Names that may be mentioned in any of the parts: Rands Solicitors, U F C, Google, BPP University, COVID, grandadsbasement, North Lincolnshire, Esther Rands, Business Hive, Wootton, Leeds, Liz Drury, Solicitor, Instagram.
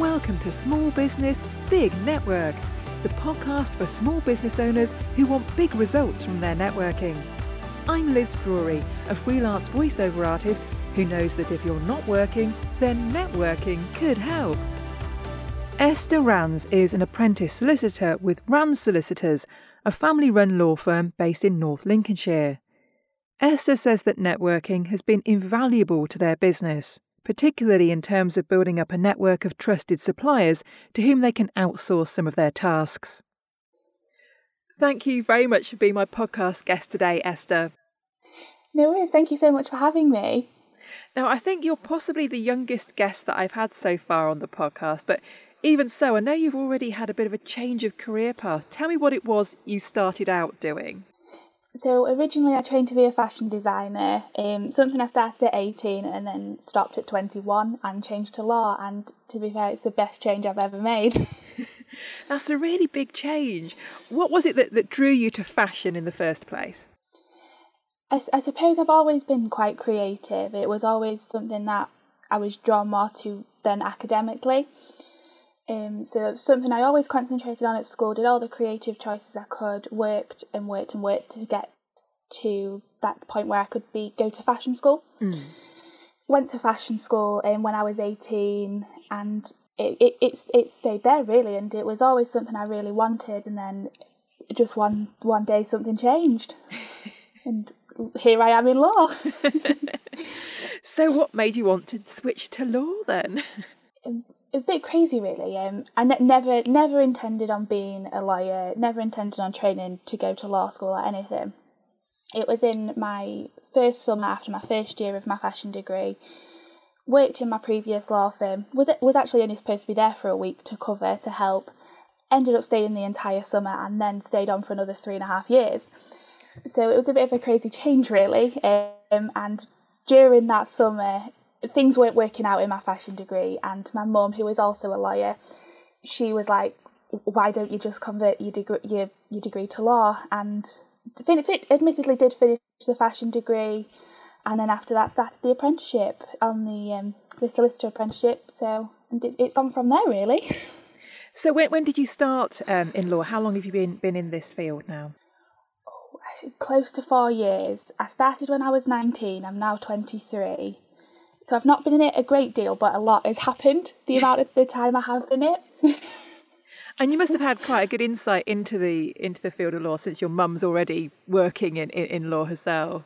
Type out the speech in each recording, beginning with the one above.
Welcome to Small Business Big Network, the podcast for small business owners who want big results from their networking. I'm Liz Drury, a freelance voiceover artist who knows that if you're not working, then networking could help. Esther Rands is an apprentice solicitor with Rands Solicitors, a family-run law firm based in North Lincolnshire. Esther says that networking has been invaluable to their business, particularly in terms of building up a network of trusted suppliers to whom they can outsource some of their tasks. Thank you very much for being my podcast guest today, Esther. No worries, thank you so much for having me. Now, I think you're possibly the youngest guest that I've had so far on the podcast, but even so, I know you've already had a bit of a change of career path. Tell me what it was you started out doing. So originally I trained to be a fashion designer, something I started at 18 and then stopped at 21 and changed to law, and to be fair, it's the best change I've ever made. That's a really big change. What was it that drew you to fashion in the first place? I suppose I've always been quite creative. It was always something that I was drawn more to than academically. So something I always concentrated on at school, did all the creative choices I could, worked to get to that point where I could go to fashion school. Mm. Went to fashion school when I was 18, and it stayed there really, and it was always something I really wanted, and then just one day something changed and here I am in law. So what made you want to switch to law then? A bit crazy, really. I never intended on being a lawyer, never intended on training to go to law school or anything. It was in my first summer after my first year of my fashion degree, worked in my previous law firm, was actually only supposed to be there for a week to help, ended up staying the entire summer and then stayed on for another 3.5 years. So it was a bit of a crazy change, really. And during that summer, things weren't working out in my fashion degree, and my mum, who is also a lawyer, she was like, why don't you just convert your degree to law? And admittedly did finish the fashion degree, and then after that started the apprenticeship on the solicitor apprenticeship, so and it's gone from there really. So when did you start in law? How long have you been in this field now? Close to 4 years. I started when I was 19, I'm now 23. So I've not been in it a great deal, but a lot has happened, the amount of the time I have been in it. And you must have had quite a good insight into the field of law, since your mum's already working in law herself.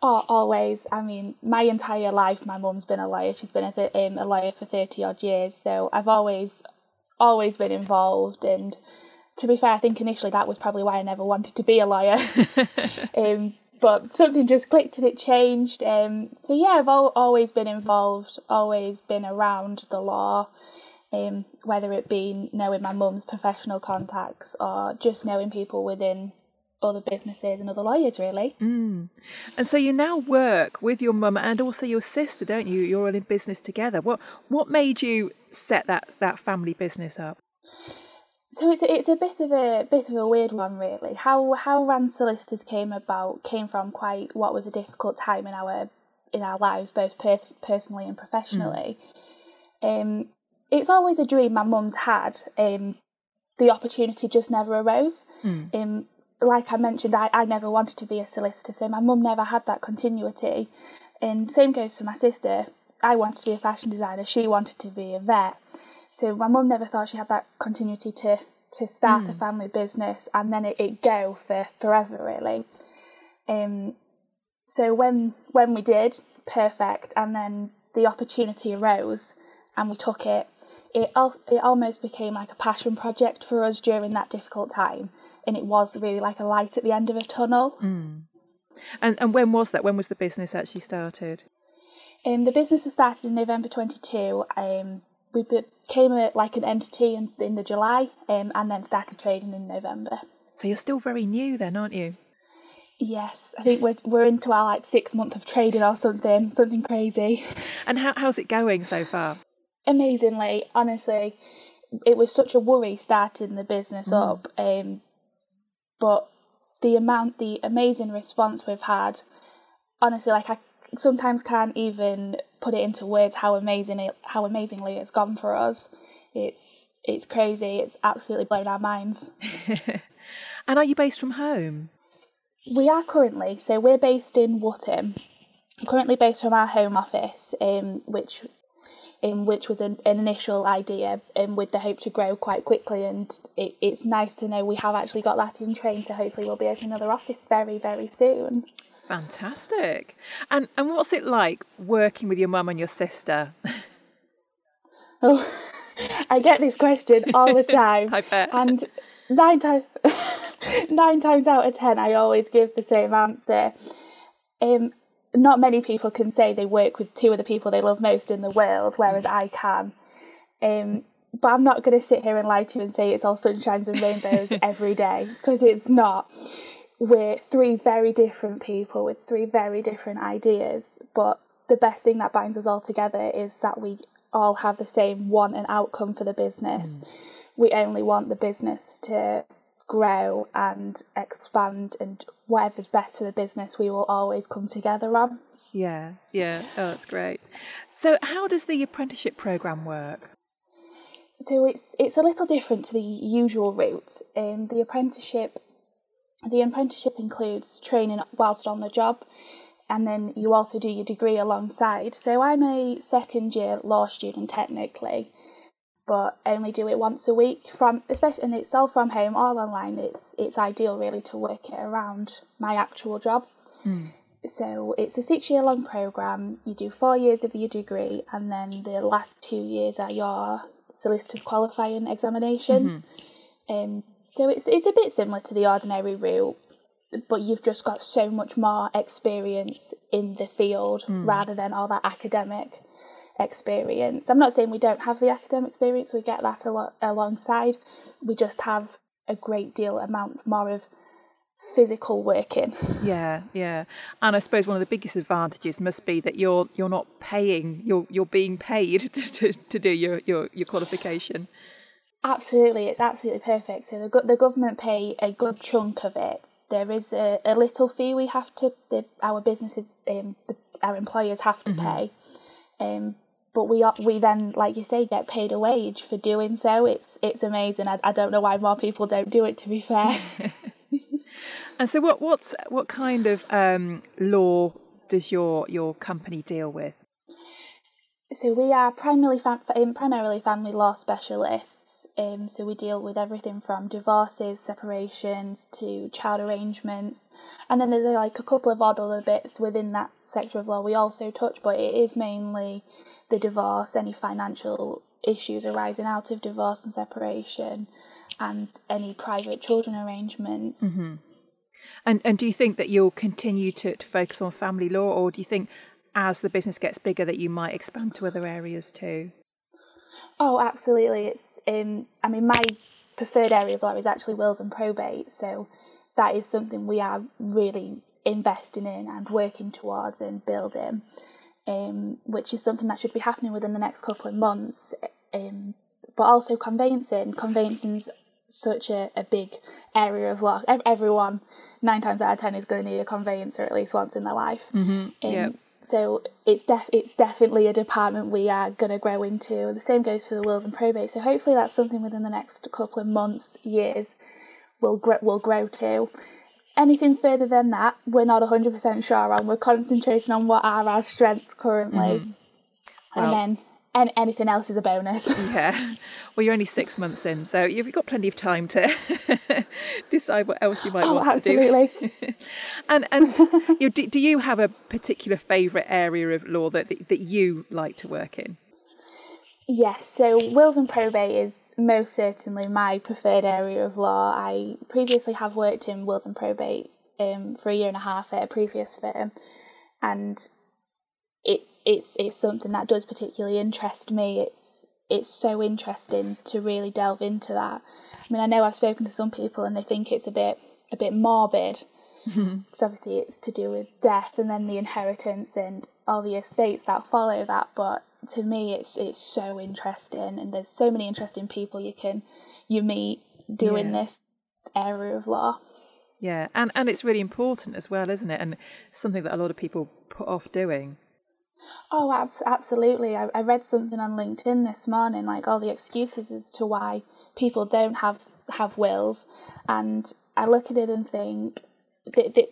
Oh, always. I mean, my entire life, my mum's been a lawyer. She's been a lawyer for 30-odd years, so I've always been involved. And to be fair, I think initially that was probably why I never wanted to be a lawyer. But something just clicked and it changed. So yeah, I've always been involved, always been around the law, whether it be knowing my mum's professional contacts or just knowing people within other businesses and other lawyers, really. Mm. And so you now work with your mum and also your sister, don't you? You're all in business together. What made you set that family business up? So it's a bit of a weird one, really. How Rands Solicitors came from quite what was a difficult time in our lives, both personally and professionally. Mm. It's always a dream my mum's had. The opportunity just never arose. Mm. Like I mentioned, I never wanted to be a solicitor, so my mum never had that continuity. And same goes for my sister. I wanted to be a fashion designer. She wanted to be a vet. So my mum never thought she had that continuity to start a family business and then it go for forever, really. So when we did, perfect, and then the opportunity arose and we took it. It almost became like a passion project for us during that difficult time, and it was really like a light at the end of a tunnel. Mm. And when was that? When was the business actually started? The business was started in November 22. We became an entity in the July, and then started trading in November. So you're still very new then, aren't you? Yes, I think we're into our 6th month of trading or something crazy. And how's it going so far? Amazingly, honestly. It was such a worry starting the business up, but the amazing response we've had, honestly, I sometimes can't even put it into words how amazingly it's gone for us. It's crazy. It's absolutely blown our minds. And are you based from home? We are currently. So we're based in Wootton. I'm currently based from our home office, which was an initial idea, with the hope to grow quite quickly. And it's nice to know we have actually got that in train, so hopefully we'll be opening another office very, very soon. Fantastic. And what's it like working with your mum and your sister? Oh, I get this question all the time. I bet. And nine times out of 10, I always give the same answer. Not many people can say they work with two of the people they love most in the world, whereas I can. But I'm not going to sit here and lie to you and say it's all sunshines and rainbows every day, because it's not. We're three very different people with three very different ideas, but the best thing that binds us all together is that we all have the same want and outcome for the business. Mm. We only want the business to grow and expand, and whatever's best for the business we will always come together on. Yeah Oh, that's great. So how does the apprenticeship programme work? So it's a little different to the usual route. The apprenticeship includes training whilst on the job, and then you also do your degree alongside. So I'm a second year law student technically, but only do it once a week, and it's all from home, all online. It's ideal really to work it around my actual job. Mm. So it's a 6-year long programme. You do 4 years of your degree, and then the last 2 years are your solicitor qualifying examinations. Mm-hmm. So it's a bit similar to the ordinary route, but you've just got so much more experience in the field rather than all that academic experience. I'm not saying we don't have the academic experience, we get that a lot alongside. We just have a great deal amount more of physical working. Yeah. And I suppose one of the biggest advantages must be that you're not paying, you're being paid to do your qualification. Absolutely, it's absolutely perfect. So the government pay a good chunk of it. There is a little fee we have to, our businesses, our employers have to pay. But we then, like you say, get paid a wage for doing so. It's amazing. I don't know why more people don't do it, to be fair. And so what kind of law does your company deal with? So we are primarily family law specialists. So we deal with everything from divorces, separations to child arrangements. And then there's like a couple of odd other bits within that sector of law we also touch, but it is mainly the divorce, any financial issues arising out of divorce and separation, and any private children arrangements. Mm-hmm. And do you think that you'll continue to focus on family law, or do you think as the business gets bigger, that you might expand to other areas too? Oh, absolutely. It's my preferred area of law is actually wills and probate. So that is something we are really investing in and working towards and building, which is something that should be happening within the next couple of months. But also conveyancing. Conveyancing's such a big area of law. Everyone, 9 times out of 10, is going to need a conveyancer at least once in their life. Mm-hmm. Yeah. So it's definitely a department we are going to grow into. The same goes for the wills and probate. So hopefully that's something within the next couple of months, years, we'll grow to. Anything further than that, we're not 100% sure on. We're concentrating on what are our strengths currently. Mm-hmm. And anything else is a bonus. Yeah. Well, you're only 6 months in, so you've got plenty of time to decide what else you might want to do. And do you have a particular favourite area of law that you like to work in? Yes. So wills and probate is most certainly my preferred area of law. I previously have worked in wills and probate for 1.5 years at a previous firm, and it's something that does particularly interest me. It's so interesting to really delve into that. I mean, I know I've spoken to some people and they think it's a bit morbid, because obviously it's to do with death and then the inheritance and all the estates that follow that. But to me, it's so interesting, and there's so many interesting people you meet doing this area of law. Yeah, and it's really important as well, isn't it? And something that a lot of people put off doing. Oh, absolutely. I read something on LinkedIn this morning, like all the excuses as to why people don't have wills. And I look at it and think,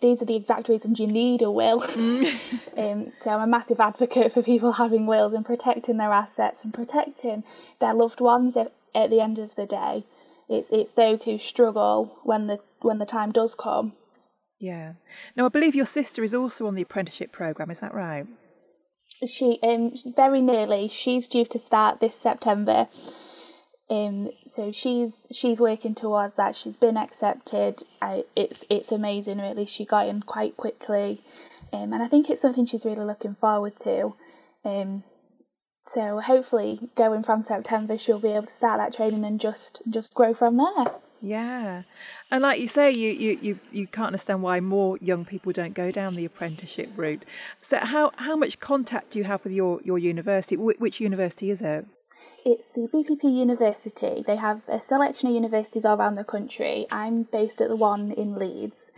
these are the exact reasons you need a will. So I'm a massive advocate for people having wills and protecting their assets and protecting their loved ones at the end of the day. It's those who struggle when the time does come. Yeah. Now, I believe your sister is also on the apprenticeship programme, is that right? She very nearly. She's due to start this September. So she's working towards that. She's been accepted. It's amazing, really. She got in quite quickly, and I think it's something she's really looking forward to. So hopefully, going from September, she'll be able to start that training and just grow from there. Yeah, and like you say, you can't understand why more young people don't go down the apprenticeship route. So how much contact do you have with your university? Which university is it? It's the BPP University. They have a selection of universities all around the country. I'm based at the one in Leeds.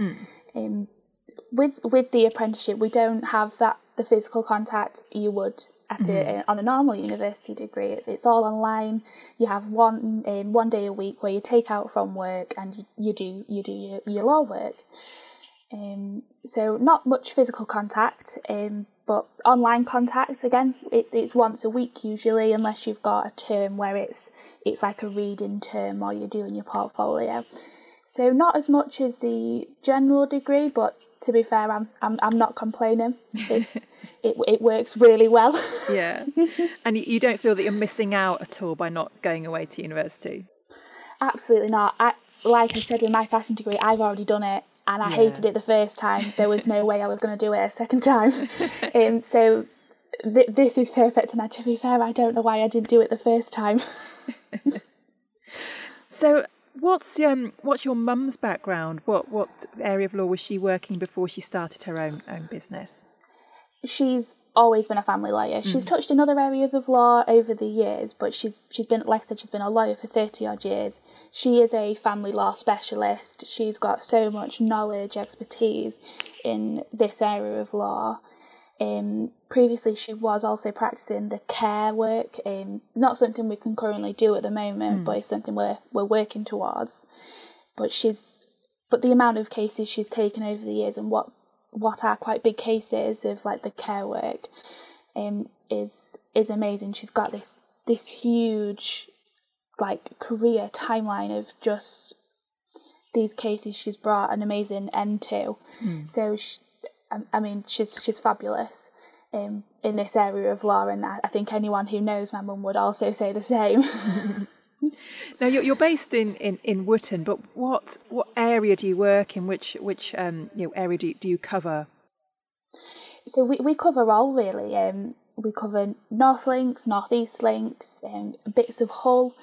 With the apprenticeship, we don't have the physical contact you would at on a normal university degree. It's all online. You have one day a week where you take out from work and you do your law work. So not much physical contact. But online contact, again, it's once a week usually, unless you've got a term where it's like a reading term or you're doing your portfolio. So not as much as the general degree, but to be fair, I'm not complaining. It works really well. Yeah, and you don't feel that you're missing out at all by not going away to university? Absolutely not. Like I said, with my fashion degree, I've already done it. And I hated it the first time. There was no way I was going to do it a second time. So this is perfect. And to be fair, I don't know why I didn't do it the first time. So what's your mum's background? What area of law was she working before she started her own business? She's always been a family lawyer. She's touched in other areas of law over the years, but she's been, like I said, she's been a lawyer for 30 odd years. She is a family law specialist. She's got so much knowledge, expertise in this area of law. Previously, she was also practicing the care work. Not something we can currently do at the moment, but it's something we're working towards. But the amount of cases she's taken over the years and what are quite big cases of like the care work is amazing. She's got this huge like career timeline of just these cases she's brought an amazing end to. So she's fabulous in this area of law, and I think anyone who knows my mum would also say the same. Now you're based in Wootton, but what area do you work in? Which area do you cover? So we cover all really. We cover North Links, North East Links, bits of Hull.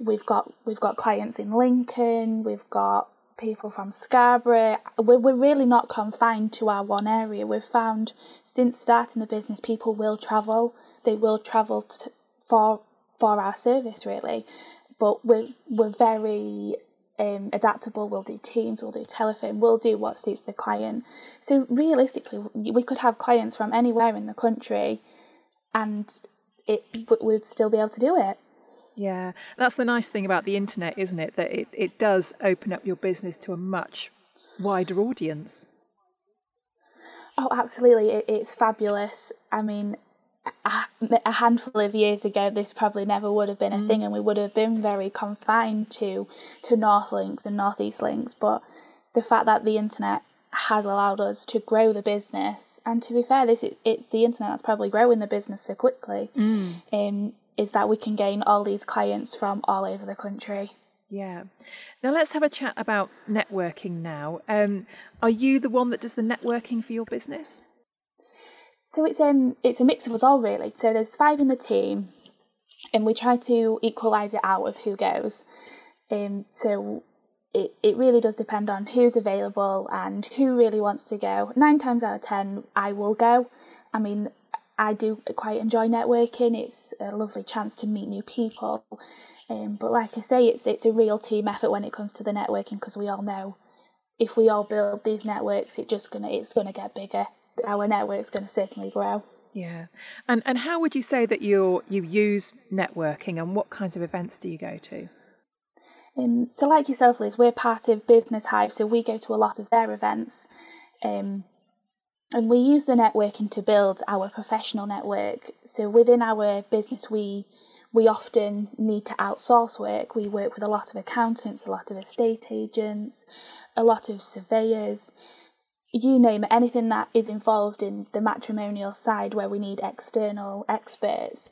We've got clients in Lincoln. We've got people from Scarborough. We're really not confined to our one area. We've found since starting the business, people will travel. They will travel for our service really, but we're very adaptable. We'll do Teams, we'll do telephone, we'll do what suits the client. So realistically, we could have clients from anywhere in the country and we'd still be able to do it. Yeah, and that's the nice thing about the internet, isn't it, that it does open up your business to a much wider audience. Oh, absolutely. It's fabulous. I mean, a handful of years ago this probably never would have been a thing, and we would have been very confined to North Links and North East Links, but the fact that the internet has allowed us to grow the business, and to be fair, it's the internet that's probably growing the business so quickly, is that we can gain all these clients from all over the country. Yeah. Now let's have a chat about networking now. Are you the one that does the networking for your business? So it's a mix of us all really. So there's 5 in the team, and we try to equalise it out of who goes. So it really does depend on who's available and who really wants to go. 9 times out of 10, I will go. I mean, I do quite enjoy networking. It's a lovely chance to meet new people. But like I say, it's a real team effort when it comes to the networking, because we all know if we all build these networks, it's gonna get bigger. Our network's gonna certainly grow. Yeah, and how would you say that you use networking, and what kinds of events do you go to? So like yourself, Liz, we're part of Business Hive, so we go to a lot of their events, and we use the networking to build our professional network. So within our business, we often need to outsource work. We work with a lot of accountants, a lot of estate agents, a lot of surveyors. You name it, anything that is involved in the matrimonial side where we need external experts,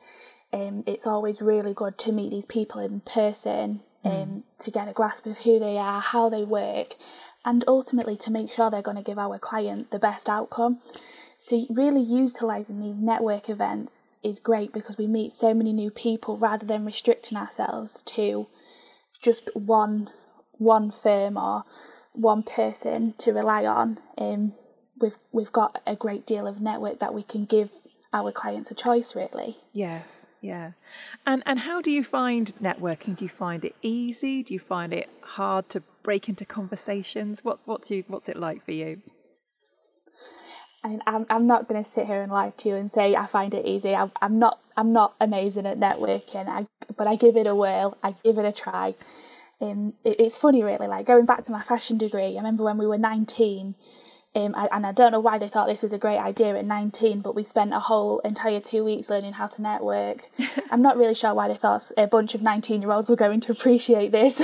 it's always really good to meet these people in person, to get a grasp of who they are, how they work, and ultimately to make sure they're going to give our client the best outcome. So really utilising these network events is great because we meet so many new people rather than restricting ourselves to just one firm or one person to rely on. We've got a great deal of network that we can give our clients a choice, really. Yes, yeah. And how do you find networking? Do you find it easy? Do you find it hard to break into conversations? What's it like for you? And I'm not going to sit here and lie to you and say I find it easy. I'm not amazing at networking, but I give it a whirl. I give it a try. It's funny, really, like going back to my fashion degree, I remember when we were 19, and I don't know why they thought this was a great idea at 19, but we spent a whole entire 2 weeks learning how to network. I'm not really sure why they thought a bunch of 19-year-olds were going to appreciate this.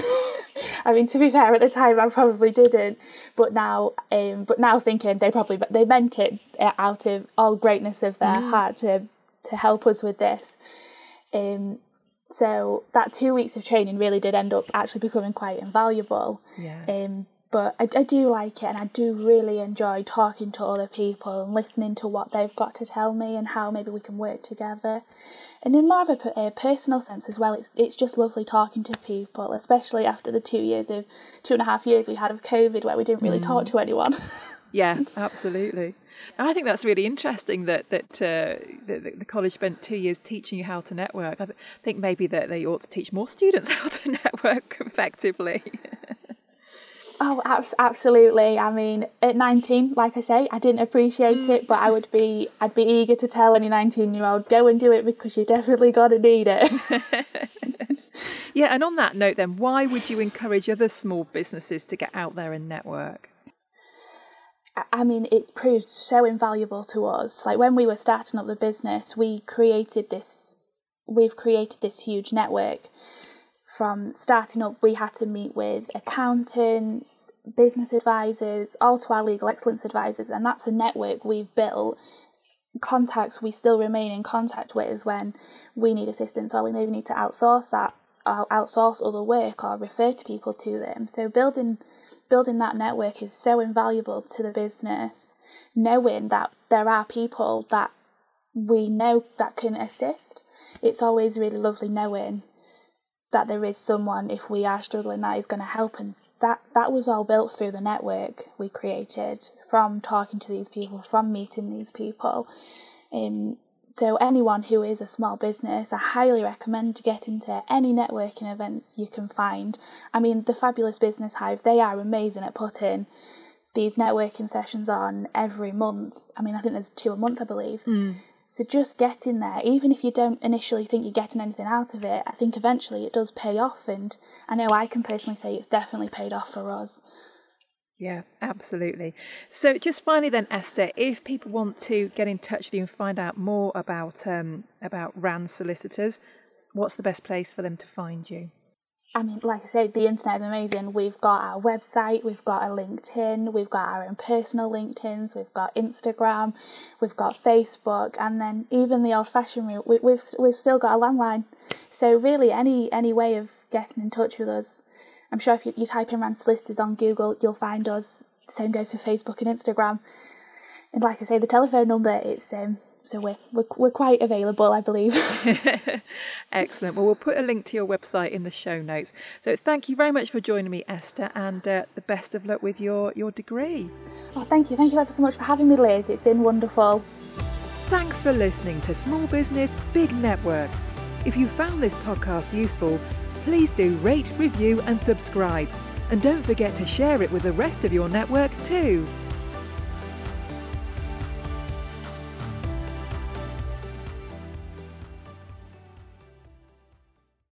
I mean, to be fair, at the time I probably didn't, but now thinking they meant it out of all greatness of their heart to help us with this. So that 2 weeks of training really did end up actually becoming quite invaluable. Yeah. But I do like it, and I do really enjoy talking to other people and listening to what they've got to tell me and how maybe we can work together. And in more of a personal sense as well, it's just lovely talking to people, especially after the 2.5 years we had of COVID where we didn't really talk to anyone. Yeah, absolutely. I think that's really interesting that the college spent 2 years teaching you how to network. I think maybe that they ought to teach more students how to network effectively. Oh, absolutely. I mean, at 19, like I say, I didn't appreciate it, but I'd be eager to tell any 19-year-old, go and do it because you're definitely going to need it. Yeah, and on that note then, why would you encourage other small businesses to get out there and network? I mean, it's proved so invaluable to us. Like when we were starting up the business, we've created this huge network. From starting up, we had to meet with accountants, business advisors, all to our legal excellence advisors, and that's a network we've built. Contacts we still remain in contact with when we need assistance, or we maybe need to outsource that, or outsource other work, or refer to people to them. So building that network is so invaluable to the business, knowing that there are people that we know that can assist. It's always really lovely knowing that there is someone, if we are struggling, that is going to help. And that was all built through the network we created, from talking to these people, from meeting these people. So anyone who is a small business, I highly recommend getting to any networking events you can find. I mean, the fabulous Business Hive, they are amazing at putting these networking sessions on every month. I mean, I think there's 2 a month, I believe. So just get in there, even if you don't initially think you're getting anything out of it, I think eventually it does pay off, and I know I can personally say it's definitely paid off for us. Yeah, absolutely. So just finally then, Esther, if people want to get in touch with you and find out more about Rands Solicitors, what's the best place for them to find you? I mean, like I said, the internet is amazing. We've got our website, we've got a LinkedIn, we've got our own personal LinkedIns, we've got Instagram, we've got Facebook, and then even the old-fashioned route, we've still got a landline. So really, any way of getting in touch with us, I'm sure if you type in Rands Solicitors on Google, you'll find us. Same goes for Facebook and Instagram. And like I say, the telephone number, it's so we're quite available, I believe. Excellent. Well, we'll put a link to your website in the show notes. So thank you very much for joining me, Esther, and the best of luck with your degree. Oh, thank you. Thank you ever so much for having me, Liz. It's been wonderful. Thanks for listening to Small Business Big Network. If you found this podcast useful, please do rate, review and subscribe. And don't forget to share it with the rest of your network too.